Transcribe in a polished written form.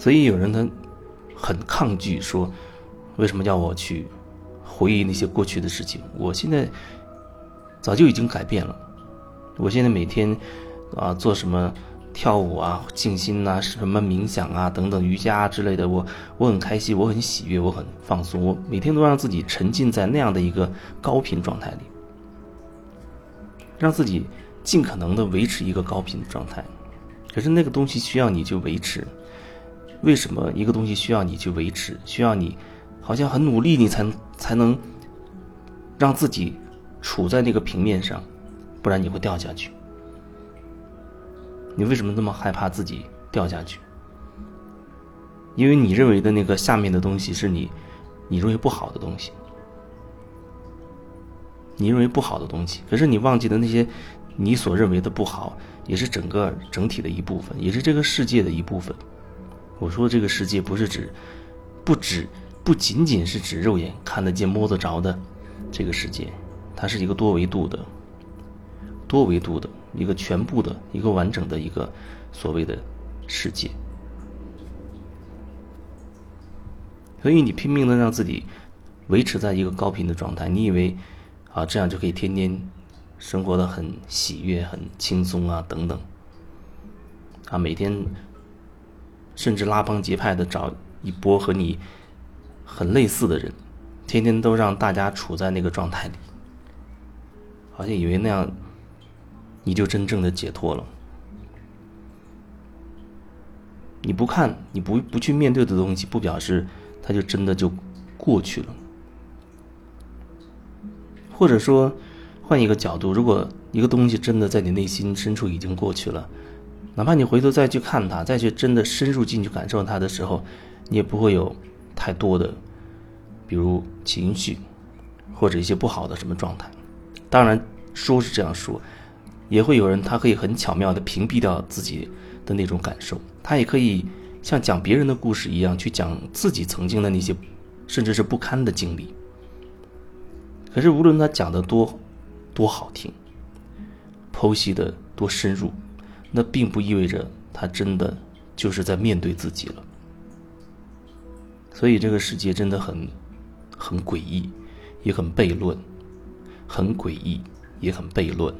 所以有人他很抗拒说，为什么要我去回忆那些过去的事情？我现在早就已经改变了。我现在每天啊做什么跳舞啊、静心啊、什么冥想啊等等瑜伽啊之类的，我很开心，我很喜悦，我很放松，我每天都让自己沉浸在那样的一个高频状态里，让自己尽可能的维持一个高频的状态。可是那个东西需要你去维持。为什么一个东西需要你去维持？需要你好像很努力你才能让自己处在那个平面上，不然你会掉下去。你为什么那么害怕自己掉下去？因为你认为的那个下面的东西是你认为不好的东西，你认为不好的东西。可是你忘记的那些你所认为的不好，也是整体的一部分，也是这个世界的一部分。我说这个世界不是指不仅仅是指肉眼看得见摸得着的这个世界，它是一个多维度的一个全部的一个完整的一个所谓的世界。所以你拼命的让自己维持在一个高频的状态，你以为啊这样就可以天天生活的很喜悦很轻松啊等等啊，每天甚至拉帮结派的找一波和你很类似的人，天天都让大家处在那个状态里，好像以为那样你就真正的解脱了。你不看，你不去面对的东西，不表示它就真的就过去了。或者说换一个角度，如果一个东西真的在你内心深处已经过去了，哪怕你回头再去看它，再去真的深入进去感受它的时候，你也不会有太多的比如情绪或者一些不好的什么状态。当然说是这样说，也会有人他可以很巧妙的屏蔽掉自己的那种感受，他也可以像讲别人的故事一样去讲自己曾经的那些甚至是不堪的经历。可是无论他讲的多好听，剖析的多深入，那并不意味着他真的就是在面对自己了。所以这个世界真的很诡异，也很悖论，很诡异也很悖论。